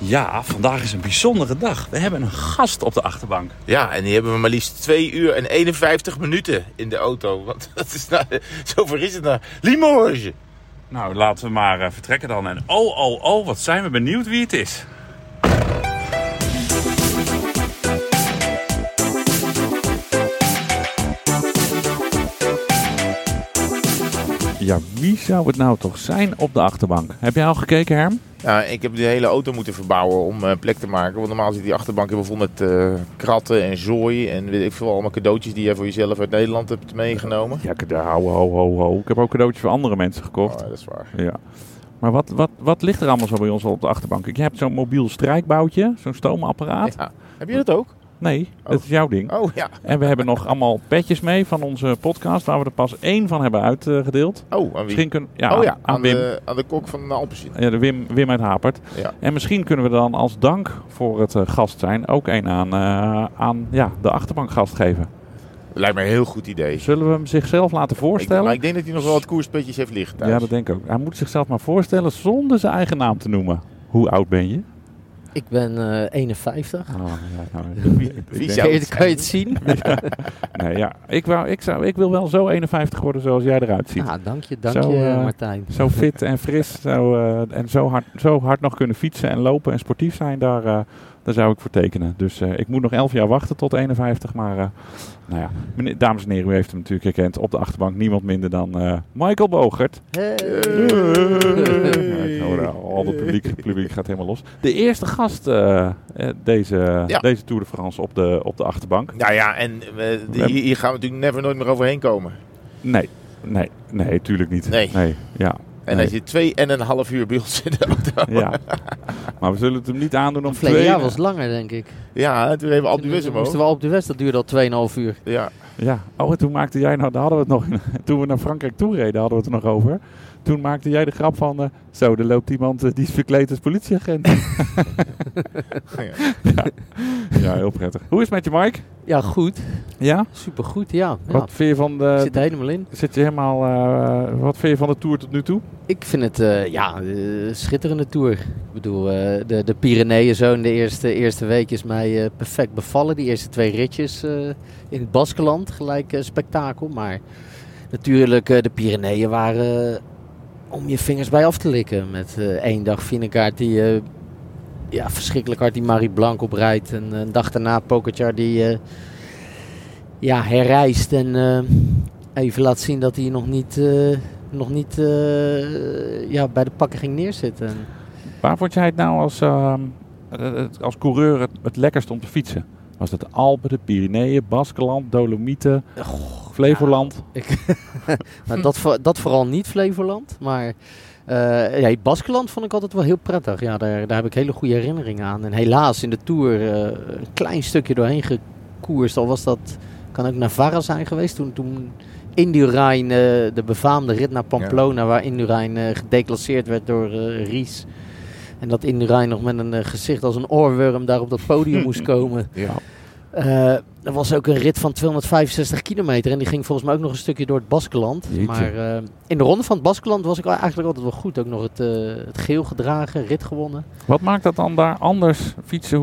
Ja, vandaag is een bijzondere dag. We hebben een gast op de achterbank. Ja, en die hebben we maar liefst 2 uur en 51 minuten in de auto. Want dat is nou, zover is het nou. Limoges! Nou, laten we maar vertrekken dan. En oh, wat zijn we benieuwd wie het is. Ja, wie zou het nou toch zijn op de achterbank? Heb jij al gekeken, Herm? Ja, ik heb de hele auto moeten verbouwen om plek te maken. Want normaal zit die achterbank heel vol met kratten en zooi. En weet ik veel, allemaal cadeautjes die je voor jezelf uit Nederland hebt meegenomen. Ja, ho. Ik heb ook cadeautjes voor andere mensen gekocht. Oh, dat is waar. Ja. Maar wat ligt er allemaal zo bij ons al op de achterbank? Je hebt zo'n mobiel strijkboutje, zo'n stoomapparaat. Ja. Heb je dat ook? Nee, dat is jouw ding. Oh, ja. En we hebben nog allemaal petjes mee van onze podcast, waar we er pas 1 van hebben uitgedeeld. Oh, aan wie? Aan Wim. Aan de kok van de Alpecin. Ja, de Wim uit Hapert. Ja. En misschien kunnen we dan als dank voor het gast zijn ook 1 aan de achterbankgast geven. Lijkt me een heel goed idee. Zullen we hem zichzelf laten voorstellen? Maar ik denk dat hij nog wel wat koerspetjes heeft liggen thuis. Ja, dat denk ik ook. Hij moet zichzelf maar voorstellen zonder zijn eigen naam te noemen. Hoe oud ben je? Ik ben 51. Oh, ja, nou, wie zou het kan je het zien? Nee, ja. Ik wil wel zo 51 worden zoals jij eruit ziet. Ah, dank je, Martijn. Zo fit en fris en zo hard nog kunnen fietsen en lopen en sportief zijn, daar zou ik voor tekenen. Dus ik moet nog 11 jaar wachten tot 51. Maar dames en heren, u heeft hem natuurlijk herkend. Op de achterbank niemand minder dan Michael Boogerd. Hey. Al het publiek gaat helemaal los. De eerste gast deze Tour de France op de achterbank. Nou ja, en hier gaan we natuurlijk nooit meer overheen komen. Nee, tuurlijk niet. Nee, ja. En hij zit 2,5 uur bij ons in de auto. Ja. Maar we zullen het hem niet aandoen om twee. Ja, was langer, denk ik. Ja, toen hebben we Alpe moesten we Alpe d'Huez, dat duurde al 2,5 uur. Ja. Oh, en toen maakte jij, nou daar hadden we het nog, toen we naar Frankrijk toe reden, hadden we het er nog over. Toen maakte jij de grap van, er loopt iemand die is verkleed als politieagent. Ja, heel prettig. Hoe is het met je, Mike? Ja, goed. Ja? Supergoed, ja. Wat vind je van de... Zit er helemaal in. Zit je helemaal... wat vind je van de Tour tot nu toe? Ik vind het, schitterende Tour. Ik bedoel, de Pyreneeën zo in de eerste week is mij perfect bevallen. Die eerste 2 ritjes in het Baskenland, gelijk spektakel. Maar natuurlijk, de Pyreneeën waren... om je vingers bij af te likken. Met 1 dag Fienegaard die verschrikkelijk hard die Marie Blanc oprijdt. En een dag daarna Pogacar die herrijst. En even laat zien dat hij nog niet bij de pakken ging neerzitten. Waar vond jij het nou als coureur het lekkerst om te fietsen? Was dat Alpen, de Pyreneeën, Baskenland, Dolomieten, Flevoland? Ja, maar dat vooral niet Flevoland. Maar Baskenland vond ik altijd wel heel prettig. Ja, daar heb ik hele goede herinneringen aan. En helaas in de Tour een klein stukje doorheen gekoerst. Al was dat, kan ook Navarra zijn geweest. Toen Indurain, de befaamde rit naar Pamplona. Ja. Waar Indurain gedeclasseerd werd door Ries. En dat Indurain nog met een gezicht als een oorworm daar op dat podium moest komen. Ja. Er was ook een rit van 265 kilometer. En die ging volgens mij ook nog een stukje door het Baskenland. Maar in de ronde van het Baskenland was ik eigenlijk altijd wel goed. Ook nog het geel gedragen, rit gewonnen. Wat maakt dat dan daar anders fietsen?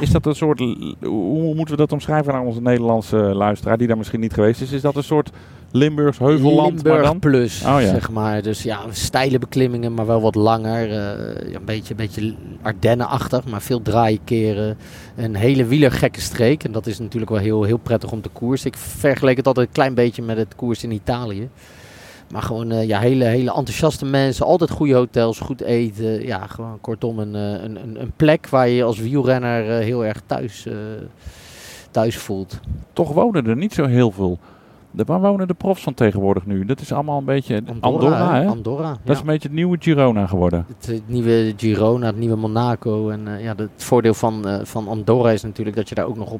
Is dat een soort... Hoe moeten we dat omschrijven aan onze Nederlandse luisteraar die daar misschien niet geweest is? Is dat een soort Limburgs heuvelland? Limburg maar dan? Plus, zeg maar. Dus ja, steile beklimmingen, maar wel wat langer. Een beetje Ardennen-achtig, maar veel draaikeren. Een hele wielergekke streek. En dat is natuurlijk wel heel, heel prettig om te koersen. Ik vergeleek het altijd een klein beetje met het koers in Italië. Maar gewoon hele enthousiaste mensen. Altijd goede hotels, goed eten. Ja, gewoon kortom een plek waar je als wielrenner heel erg thuis voelt. Toch wonen er niet zo heel veel. Waar wonen de profs van tegenwoordig nu? Dat is allemaal een beetje Andorra, hè? Andorra, dat is een beetje het nieuwe Girona geworden. Het nieuwe Girona, het nieuwe Monaco. En het voordeel van Andorra is natuurlijk dat je daar ook nog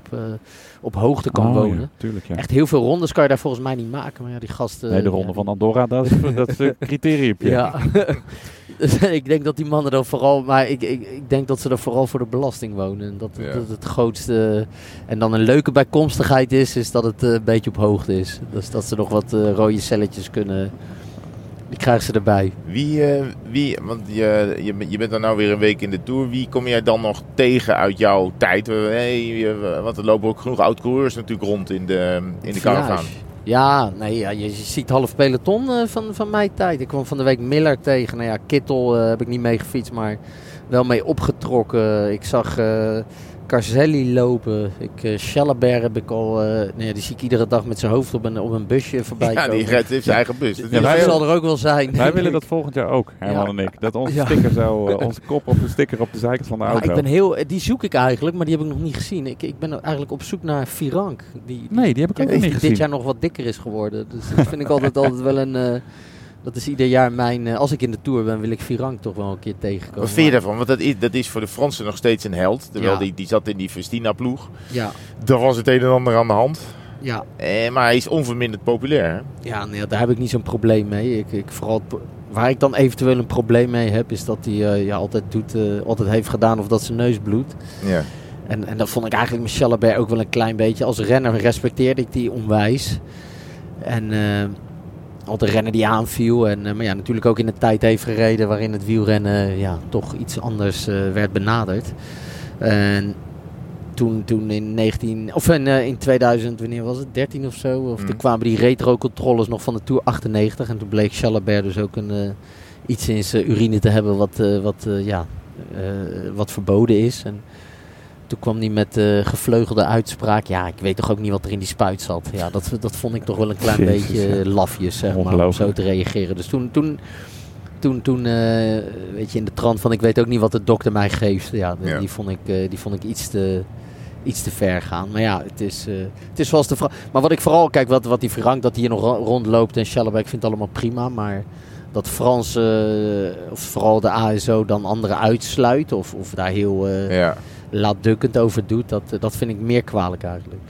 op hoogte kan wonen. Ja, tuurlijk, ja. Echt heel veel rondes kan je daar volgens mij niet maken. Maar ja, die gasten... Nee, de ronde van Andorra, dat is een criterium. Ja. Ik denk dat die mannen dan vooral... Maar ik denk dat ze er vooral voor de belasting wonen. En dat het grootste... En dan een leuke bijkomstigheid is dat het een beetje op hoogte is. Dus dat ze nog wat rode celletjes kunnen Die krijgen ze erbij. Wie want je bent dan nou weer een week in de Tour. Wie kom jij dan nog tegen uit jouw tijd? Want er lopen ook genoeg oud-coureurs natuurlijk rond in de caravan. Ja, nee, je ziet half peloton van mijn tijd. Ik kwam van de week Miller tegen. Nou ja, Kittel heb ik niet mee gefietst, maar wel mee opgetrokken. Ik zag Carzelli lopen. Jalabert heb ik al... die zie ik iedere dag met zijn hoofd op een busje voorbij komen. Ja, die heeft zijn eigen bus. Dus dat zal er ook wel zijn. Wij willen dat volgend jaar ook, Herman en ik. Dat onze sticker zou... onze kop op de sticker op de zijkant van de auto. Die zoek ik eigenlijk, maar die heb ik nog niet gezien. Ik ben eigenlijk op zoek naar Virenque. Die heb ik ook niet gezien. Die dit jaar nog wat dikker is geworden. Dus dat vind ik altijd wel een... dat is ieder jaar mijn... Als ik in de Tour ben, wil ik Virenque toch wel een keer tegenkomen. Wat vind je daarvan? Want dat is voor de Fransen nog steeds een held. Terwijl die zat in die Festina-ploeg. Ja. Daar was het een en ander aan de hand. Ja. Maar hij is onverminderd populair. Hè? Ja, nee, daar heb ik niet zo'n probleem mee. Waar ik dan eventueel een probleem mee heb... is dat hij altijd heeft gedaan of dat zijn neus bloedt. Ja. En dat vond ik eigenlijk met Jalabert ook wel een klein beetje. Als renner respecteerde ik die onwijs. En... al de renner die aanviel. Maar ja, natuurlijk ook in de tijd heeft gereden waarin het wielrennen toch iets anders werd benaderd. En toen in 2000, wanneer was het? 13 of zo? Toen kwamen die retrocontroles nog van de Tour 98. En toen bleek Jalabert dus ook iets in zijn urine te hebben wat verboden is. En toen kwam hij met gevleugelde uitspraak. Ja, ik weet toch ook niet wat er in die spuit zat. Ja, dat vond ik toch wel een klein beetje lafjes, zeg maar, om zo te reageren. Dus toen weet je, in de trant van ik weet ook niet wat de dokter mij geeft. Ja, ja. Die vond ik iets te ver gaan. Maar ja, het is zoals de vraag. Maar wat ik vooral kijk, wat die Virenque, dat hij hier nog rondloopt en Jalabert, ik vind het allemaal prima, maar... dat Frans, of vooral de ASO, dan anderen uitsluit of daar heel laatdukkend over doet, dat vind ik meer kwalijk eigenlijk.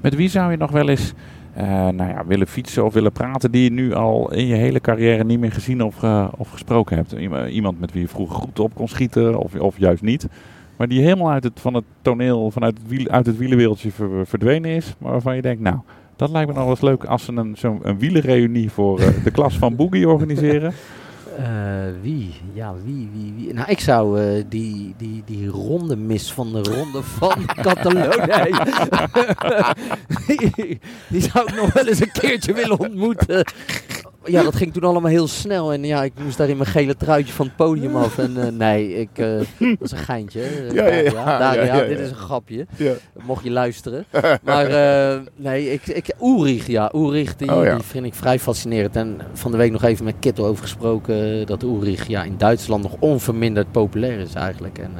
Met wie zou je nog wel eens willen fietsen of willen praten die je nu al in je hele carrière niet meer gezien of gesproken hebt? Iemand met wie je vroeger goed op kon schieten of juist niet, maar die helemaal van het toneel, uit het wielenwereldje verdwenen is, maar waarvan je denkt, nou... Dat lijkt me nog wel eens leuk als ze zo'n wielerreunie voor de klas van Boogie organiseren. Wie? Nou, ik zou die ronde mis van de ronde van Catalonië. Die zou ik nog wel eens een keertje willen ontmoeten. Ja, dat ging toen allemaal heel snel. En ja, ik moest daar in mijn gele truitje van het podium af. En dat is een geintje. Daria, dit is een grapje. Ja. Mocht je luisteren. Maar Ullrich, die vind ik vrij fascinerend. En van de week nog even met Kittel over gesproken. Dat Ullrich in Duitsland nog onverminderd populair is eigenlijk. En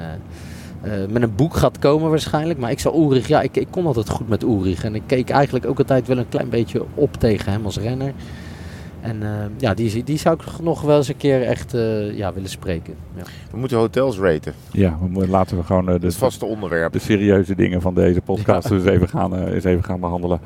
met een boek gaat komen waarschijnlijk. Maar ik zou Ullrich, ik kon altijd goed met Ullrich. En ik keek eigenlijk ook altijd wel een klein beetje op tegen hem als renner. En die zou ik nog wel eens een keer echt willen spreken. Ja. We moeten hotels raten. Ja, laten we gewoon het vaste onderwerp. De serieuze dingen van deze podcast dus even gaan behandelen.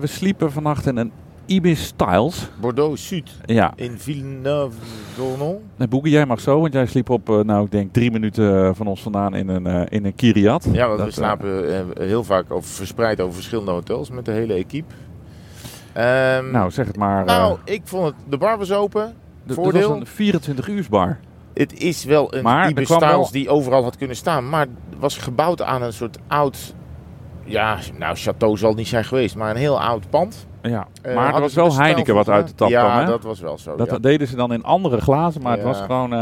We sliepen vannacht in een Ibis Styles. Bordeaux-Zuid. Ja. In Villeneuve-d'Ornon. Nee, Boekie, jij mag zo, want jij sliep op, ik denk 3 minuten van ons vandaan in een Kyriat. Ja, want we slapen heel vaak verspreid over verschillende hotels met de hele equipe. Zeg het maar. Ik vond het... De bar was open. Voordeel. Het was een 24-uurs bar. Het is wel een Ibis Styles die overal had kunnen staan. Maar was gebouwd aan een soort oud... Ja, château zal het niet zijn geweest. Maar een heel oud pand. Ja, maar er was wel Heineken wat uit de tap kwam, hè? Dat was wel zo. Dat deden ze dan in andere glazen, maar het was gewoon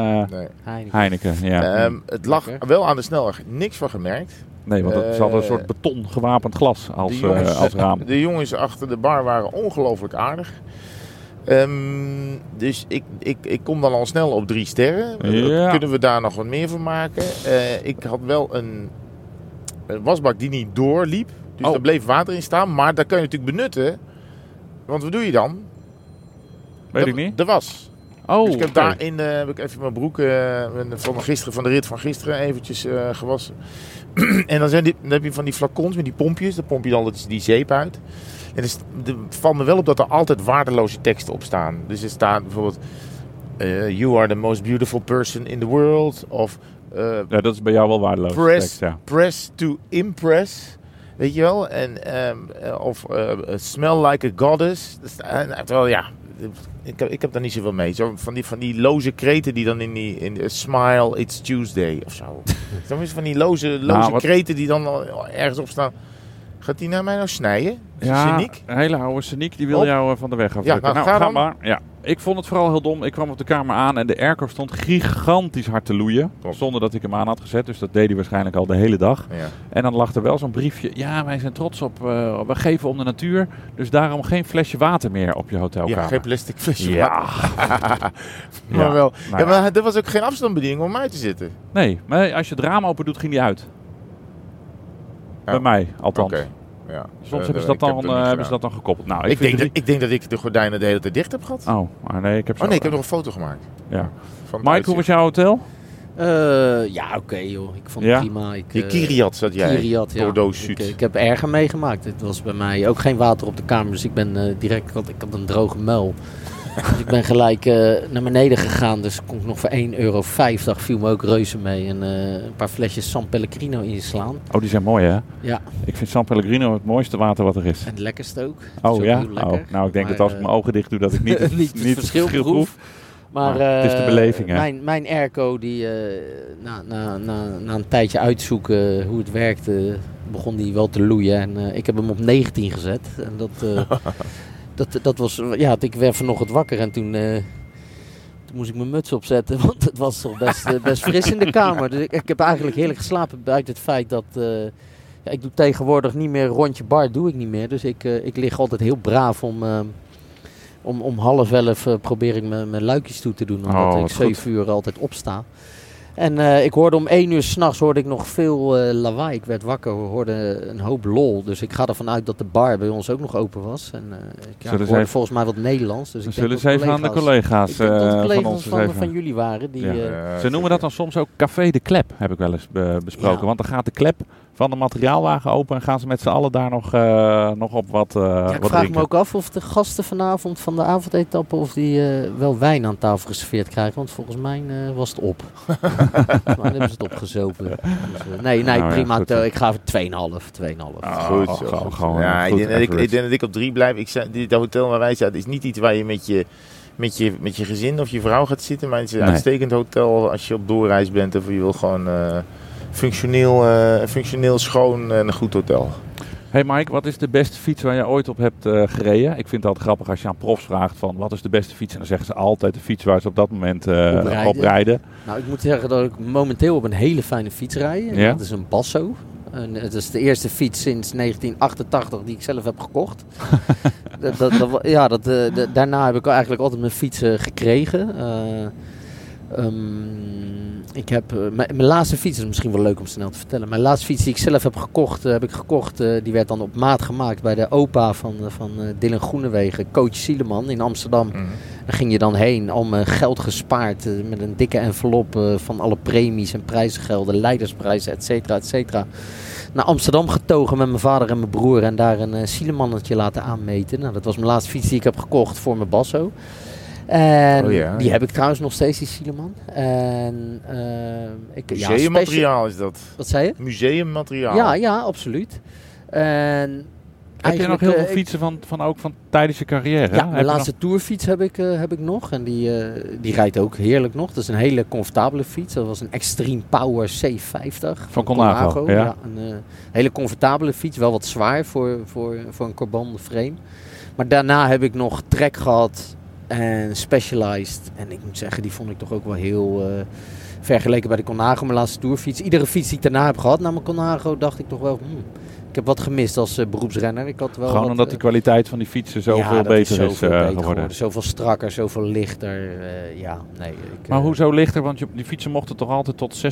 Heineken. Ja. Het lag wel aan de snelweg. Niks van gemerkt. Nee, want ze hadden een soort beton gewapend glas als raam. De jongens achter de bar waren ongelooflijk aardig. Dus ik kom dan al snel op 3 sterren. Ja. Kunnen we daar nog wat meer van maken? Ik had wel een wasbak die niet doorliep. Dus daar bleef water in staan. Maar daar kan je natuurlijk benutten. Want wat doe je dan? Weet ik niet. De was. Oh, dus ik heb daarin heb ik even mijn broek van de rit van gisteren eventjes gewassen. En dan heb je van die flacons met die pompjes. Dan pomp je dan die zeep uit. En het valt me wel op dat er altijd waardeloze teksten op staan. Dus er staat bijvoorbeeld... you are the most beautiful person in the world. Of... dat is bij jou wel waardeloos. Press to impress. Weet je wel? Of smell like a goddess. Terwijl Ik heb daar niet zoveel mee. Zo, van die loze kreten die dan in Smile, It's Tuesday of zo. Dan is van die loze kreten die dan ergens op staan. Gaat die naar mij nou snijden? Ja, een hele oude Seniek, die wil jou van de weg afdrukken. Ja, nou, ga maar. Ja. Ik vond het vooral heel dom. Ik kwam op de kamer aan en de airco stond gigantisch hard te loeien. Top. Zonder dat ik hem aan had gezet. Dus dat deed hij waarschijnlijk al de hele dag. Ja. En dan lag er wel zo'n briefje. Ja, wij zijn trots op... we geven om de natuur. Dus daarom geen flesje water meer op je hotelkamer. Ja, geen plastic flesje water. Ja. Maar wel. Nou ja. Ja, maar er was ook geen afstandsbediening om uit te zitten. Nee, maar als je het raam open doet, ging die uit. Ja. Bij mij, althans. Okay. Ja. Soms hebben ze dat dan gekoppeld. Nou, ik denk dat ik de gordijnen de hele tijd dicht heb gehad. Oh, maar nee, ik heb nog een foto gemaakt. Ja. Mike, hoe was jouw hotel? Oké, joh. Ik vond het prima. Je Kiriat zat jij. Kiriat, ja. Ik heb erger meegemaakt. Het was bij mij ook geen water op de kamer. Dus ik ben ik had een droge muil. Dus ik ben gelijk naar beneden gegaan. Dus kon ik nog voor €1,50 viel me ook reuze mee. En een paar flesjes San Pellegrino inslaan. Oh, die zijn mooi, hè? Ja. Ik vind San Pellegrino het mooiste water wat er is. En het lekkerste ook. Oh, ja? Nou, ik denk dat als ik mijn ogen dicht doe, dat ik niet het verschil proef. Maar het is de beleving, hè? Mijn airco, die na een tijdje uitzoeken hoe het werkte, begon die wel te loeien. En ik heb hem op 19 gezet. En dat... Dat was, ja, ik werd vanochtend wakker en toen moest ik mijn muts opzetten, want het was toch best fris in de kamer. Dus ik heb eigenlijk heerlijk geslapen buiten het feit dat, ik doe tegenwoordig niet meer rondje bar, doe ik niet meer. Dus ik lig altijd heel braaf om 10:30 probeer ik mijn luikjes toe te doen, omdat ik 7 uur altijd opsta. En ik hoorde om 1 uur 's nachts nog veel lawaai. Ik werd wakker, hoorde een hoop lol. Dus ik ga ervan uit dat de bar bij ons ook nog open was. En ik hoorde volgens mij wat Nederlands. Dus zullen ze even aan de collega's van jullie waren. Die, ja. Ze noemen dat dan soms ook Café de Klep, heb ik wel eens besproken. Ja. Want dan gaat de klep van de materiaalwagen open en gaan ze met z'n allen daar nog op wat drinken. Ik vraag me ook af of de gasten vanavond van de avondetappe of die wel wijn aan tafel geserveerd krijgen. Want volgens mij was het op. Maar dan hebben ze het opgezopen. Dus, nee, prima. Goed, ik ga voor 2,5. Goed. Ja, goed, ik denk dat ik op 3 blijf. Dit hotel waar wij zaten is niet iets waar je met je gezin of je vrouw gaat zitten. Maar het is een uitstekend hotel als je op doorreis bent. Of je wil gewoon... functioneel schoon en een goed hotel. Hey Mike, wat is de beste fiets waar jij ooit op hebt gereden? Ik vind het altijd grappig als je aan profs vraagt van wat is de beste fiets? En dan zeggen ze altijd de fiets waar ze op dat moment op rijden. Nou, ik moet zeggen dat ik momenteel op een hele fijne fiets rijd. Ja? Dat is een Basso. Het is de eerste fiets sinds 1988 die ik zelf heb gekocht. Daarna heb ik eigenlijk altijd mijn fiets gekregen. Ik heb mijn laatste fiets, is misschien wel leuk om snel te vertellen. Mijn laatste fiets die ik zelf heb gekocht, die werd dan op maat gemaakt bij de opa van Dylan Groenewegen, coach Cielemann in Amsterdam. Mm-hmm. Daar ging je dan heen, al mijn geld gespaard met een dikke envelop van alle premies en prijzengelden, leidersprijzen, et cetera, et cetera. Naar Amsterdam getogen met mijn vader en mijn broer en daar een Cielemannetje laten aanmeten. Nou, dat was mijn laatste fiets die ik heb gekocht voor mijn Basso. En die heb ik trouwens nog steeds, die Cielemann. Museummateriaal is dat. Wat zei je? Museummateriaal. Ja, absoluut. En heb je nog heel veel fietsen van tijdens je carrière? Ja, mijn laatste tourfiets heb ik nog. En die rijdt ook heerlijk nog. Dat is een hele comfortabele fiets. Dat was een Extreme Power C50 van Colnago. Ja. Een hele comfortabele fiets. Wel wat zwaar voor een carbon frame. Maar daarna heb ik nog Trek gehad. En Specialized. En ik moet zeggen, die vond ik toch ook wel heel... vergeleken bij de Colnago, mijn laatste tourfiets. Iedere fiets die ik daarna heb gehad na mijn Colnago, dacht ik toch wel... ik heb wat gemist als beroepsrenner. Ik had wel gewoon wat, omdat de kwaliteit van die fietsen zoveel beter is geworden. Zoveel strakker, zoveel lichter. Maar hoezo lichter? Want die fietsen mochten toch altijd tot 6,8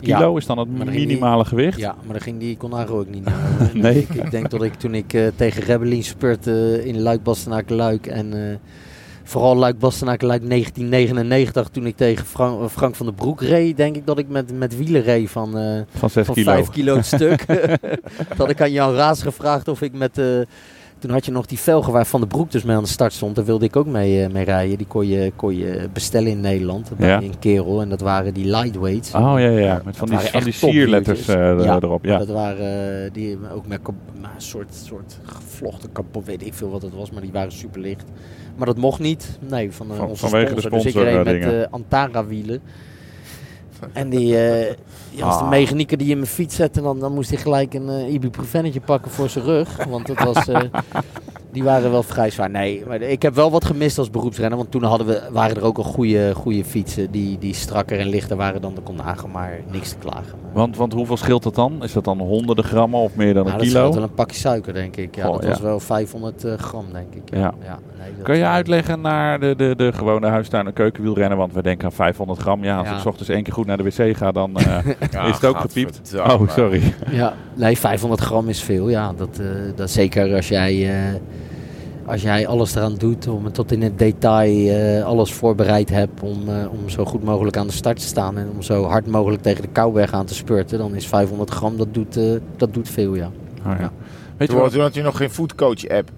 kilo? Ja, is dan het minimale gewicht? Ja, maar daar ging die Colnago ook niet naar. Nee. Ik denk dat ik toen ik tegen Rebellin spurte in Luik-Bastenaken-Luik en... vooral Luik-Bastenaken-Luik 1999, toen ik tegen Frank van der Broek reed, denk ik dat ik met wielen reed van 5 kilo het stuk. Dat had ik aan Jan Raas gevraagd of ik met... Toen had je nog die velgen waar Van der Broek dus mee aan de start stond. Daar wilde ik ook mee rijden. Die kon je bestellen in Nederland. Dat bij een kerel. En dat waren die lightweights. Oh ja, ja. Met van die sierletters erop. Ja. Dat waren die ook met een soort gevlochten kapot. Weet ik veel wat het was. Maar die waren super licht. Maar dat mocht niet. Nee, vanwege de sponsor. Dus ik reed met Antara wielen. En als de mechanieker die in mijn fiets zette, dan moest hij gelijk een ibuprofennetje pakken voor zijn rug. Want dat was, die waren wel vrij zwaar. Nee, maar ik heb wel wat gemist als beroepsrenner. Want toen waren er ook al goede fietsen die strakker en lichter waren dan de Colnago. Maar niks te klagen. Want hoeveel scheelt dat dan? Is dat dan honderden grammen of meer dan een kilo? Dat scheelt wel een pakje suiker, denk ik. Ja, was wel 500 gram, denk ik. Ja. Ja. Ja, nee, kun je uitleggen naar de gewone huistuin- en keukenwielrenner? Want we denken aan 500 gram. Ja, als ik 's ochtends één keer goed naar de wc ga, dan is het ook gepiept. Oh, sorry. Ja, nee, 500 gram is veel. Ja, dat zeker als jij... Als jij alles eraan doet om tot in het detail alles voorbereid hebt om zo goed mogelijk aan de start te staan en om zo hard mogelijk tegen de kouweg aan te spurten, dan is 500 gram, dat doet veel, ja. Oh, ja. Ja. Weet je, toen had je nog geen foodcoach-app.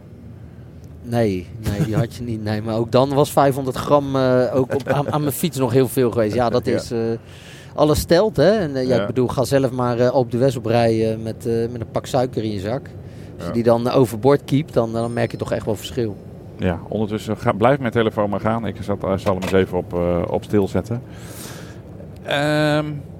Nee, die had je niet. Nee, maar ook dan was 500 gram ook aan mijn fiets nog heel veel geweest. Ja, dat is... alles telt, hè. En, ik bedoel, ga zelf maar op de West oprijden met een pak suiker in je zak. Als je die dan overboord kiept, dan merk je toch echt wel verschil. Ja, ondertussen blijf mijn telefoon maar gaan. Ik zal hem eens even op stilzetten.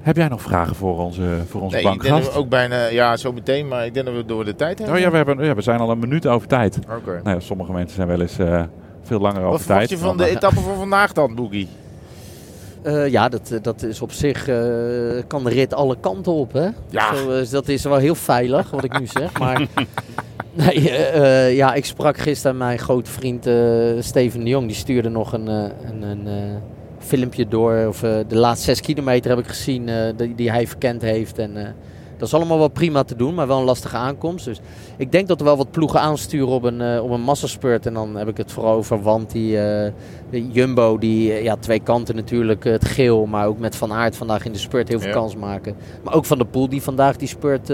Heb jij nog vragen voor onze bankgast? Ik denk ook bijna, zo meteen, maar ik denk dat we door de tijd hebben. Oh ja, we zijn al een minuut over tijd. Okay. Nou ja, sommige mensen zijn wel eens veel langer over tijd. Wat vond je van de etappe van vandaag dan, Boogie? Dat is op zich... kan de rit alle kanten op, hè? Ja. Dat is wel heel veilig, wat ik nu zeg. Maar ik sprak gisteren mijn grote vriend Steven de Jong. Die stuurde nog een filmpje door. Of de laatste 6 kilometer heb ik gezien die hij verkend heeft. En dat is allemaal wel prima te doen, maar wel een lastige aankomst. Dus ik denk dat er wel wat ploegen aansturen op een massaspurt. En dan heb ik het vooral over Wanty, die Jumbo, die twee kanten natuurlijk. Het geel, maar ook met Van Aert vandaag in de spurt heel veel kans maken. Maar ook Van der Poel, die vandaag die spurt,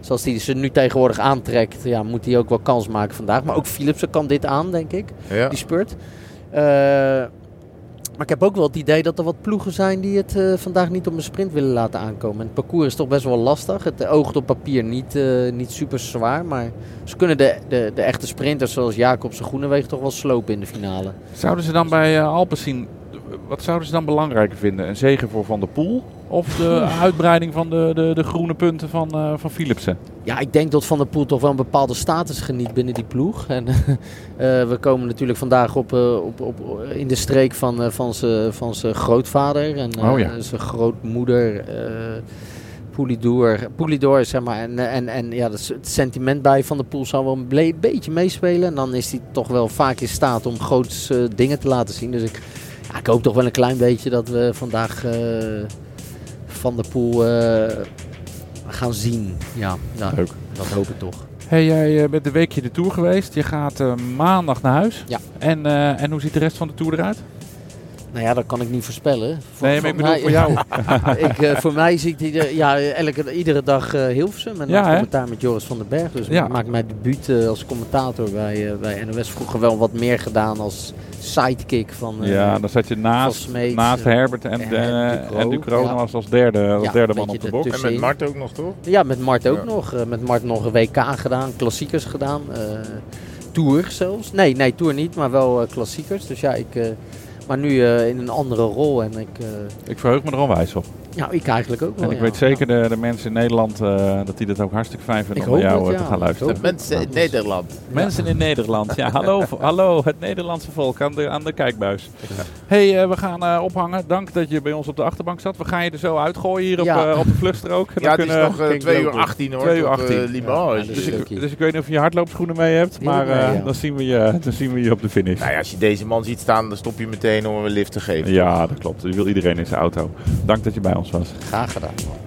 zoals die ze nu tegenwoordig aantrekt, moet hij ook wel kans maken vandaag. Maar ook Philipsen kan dit aan, denk ik, die spurt. Maar ik heb ook wel het idee dat er wat ploegen zijn die het vandaag niet op een sprint willen laten aankomen. En het parcours is toch best wel lastig. Het oogt op papier niet super zwaar. Maar ze kunnen de echte sprinters zoals Jacobsen en Groenewegen toch wel slopen in de finale. Zouden ze dan bij Alpecin, wat zouden ze dan belangrijker vinden? Een zege voor Van der Poel of de uitbreiding van de groene punten van Philipsen? Ja, ik denk dat Van der Poel toch wel een bepaalde status geniet binnen die ploeg. En we komen natuurlijk vandaag in de streek van zijn grootvader en zijn grootmoeder Poulidor, zeg maar. En het sentiment bij Van der Poel zou wel een beetje meespelen. En dan is hij toch wel vaak in staat om grootse dingen te laten zien. Dus ik hoop toch wel een klein beetje dat we vandaag Van der Poel gaan zien. Ja, leuk. Dat hoop ik toch. Hey, jij bent een weekje de Tour geweest. Je gaat maandag naar huis. Ja. En hoe ziet de rest van de Tour eruit? Nou ja, dat kan ik niet voorspellen. Voor jou. Voor mij zie ik iedere dag Hilversum. En dan commentaar met Joris van den Berg. Dus ik maak mijn debuut als commentator bij NOS. Vroeger wel wat meer gedaan als sidekick van dan zat je naast Herbert en Ducro was als derde man op de box. En met Mart ook nog, toch? Ja, met Mart ook nog. Met Mart nog een WK gedaan, klassiekers gedaan. Tour zelfs. Nee, Tour niet, maar wel klassiekers. Dus ja, maar nu in een andere rol. En ik verheug me er onwijs op. Ja, ik eigenlijk ook wel. En ik weet zeker de mensen in Nederland dat die dat ook hartstikke fijn vinden om naar jou te gaan luisteren. Mensen in Nederland. Mensen in Nederland, ja. Hallo, het Nederlandse volk aan de kijkbuis. Ja. Hey, we gaan ophangen. Dank dat je bij ons op de achterbank zat. We gaan je er zo uitgooien hier op de vluchtstrook. Ja, het is nog 2 uur 18 hoor. 2 uur 18. Limburg. Dus ik weet niet of je hardloopschoenen mee hebt, maar dan zien we je op de finish. Nou ja, als je deze man ziet staan, dan stop je meteen om hem een lift te geven. Ja, dat klopt. Je wil iedereen in zijn auto. Dank dat je bij ons was. Graag gedaan.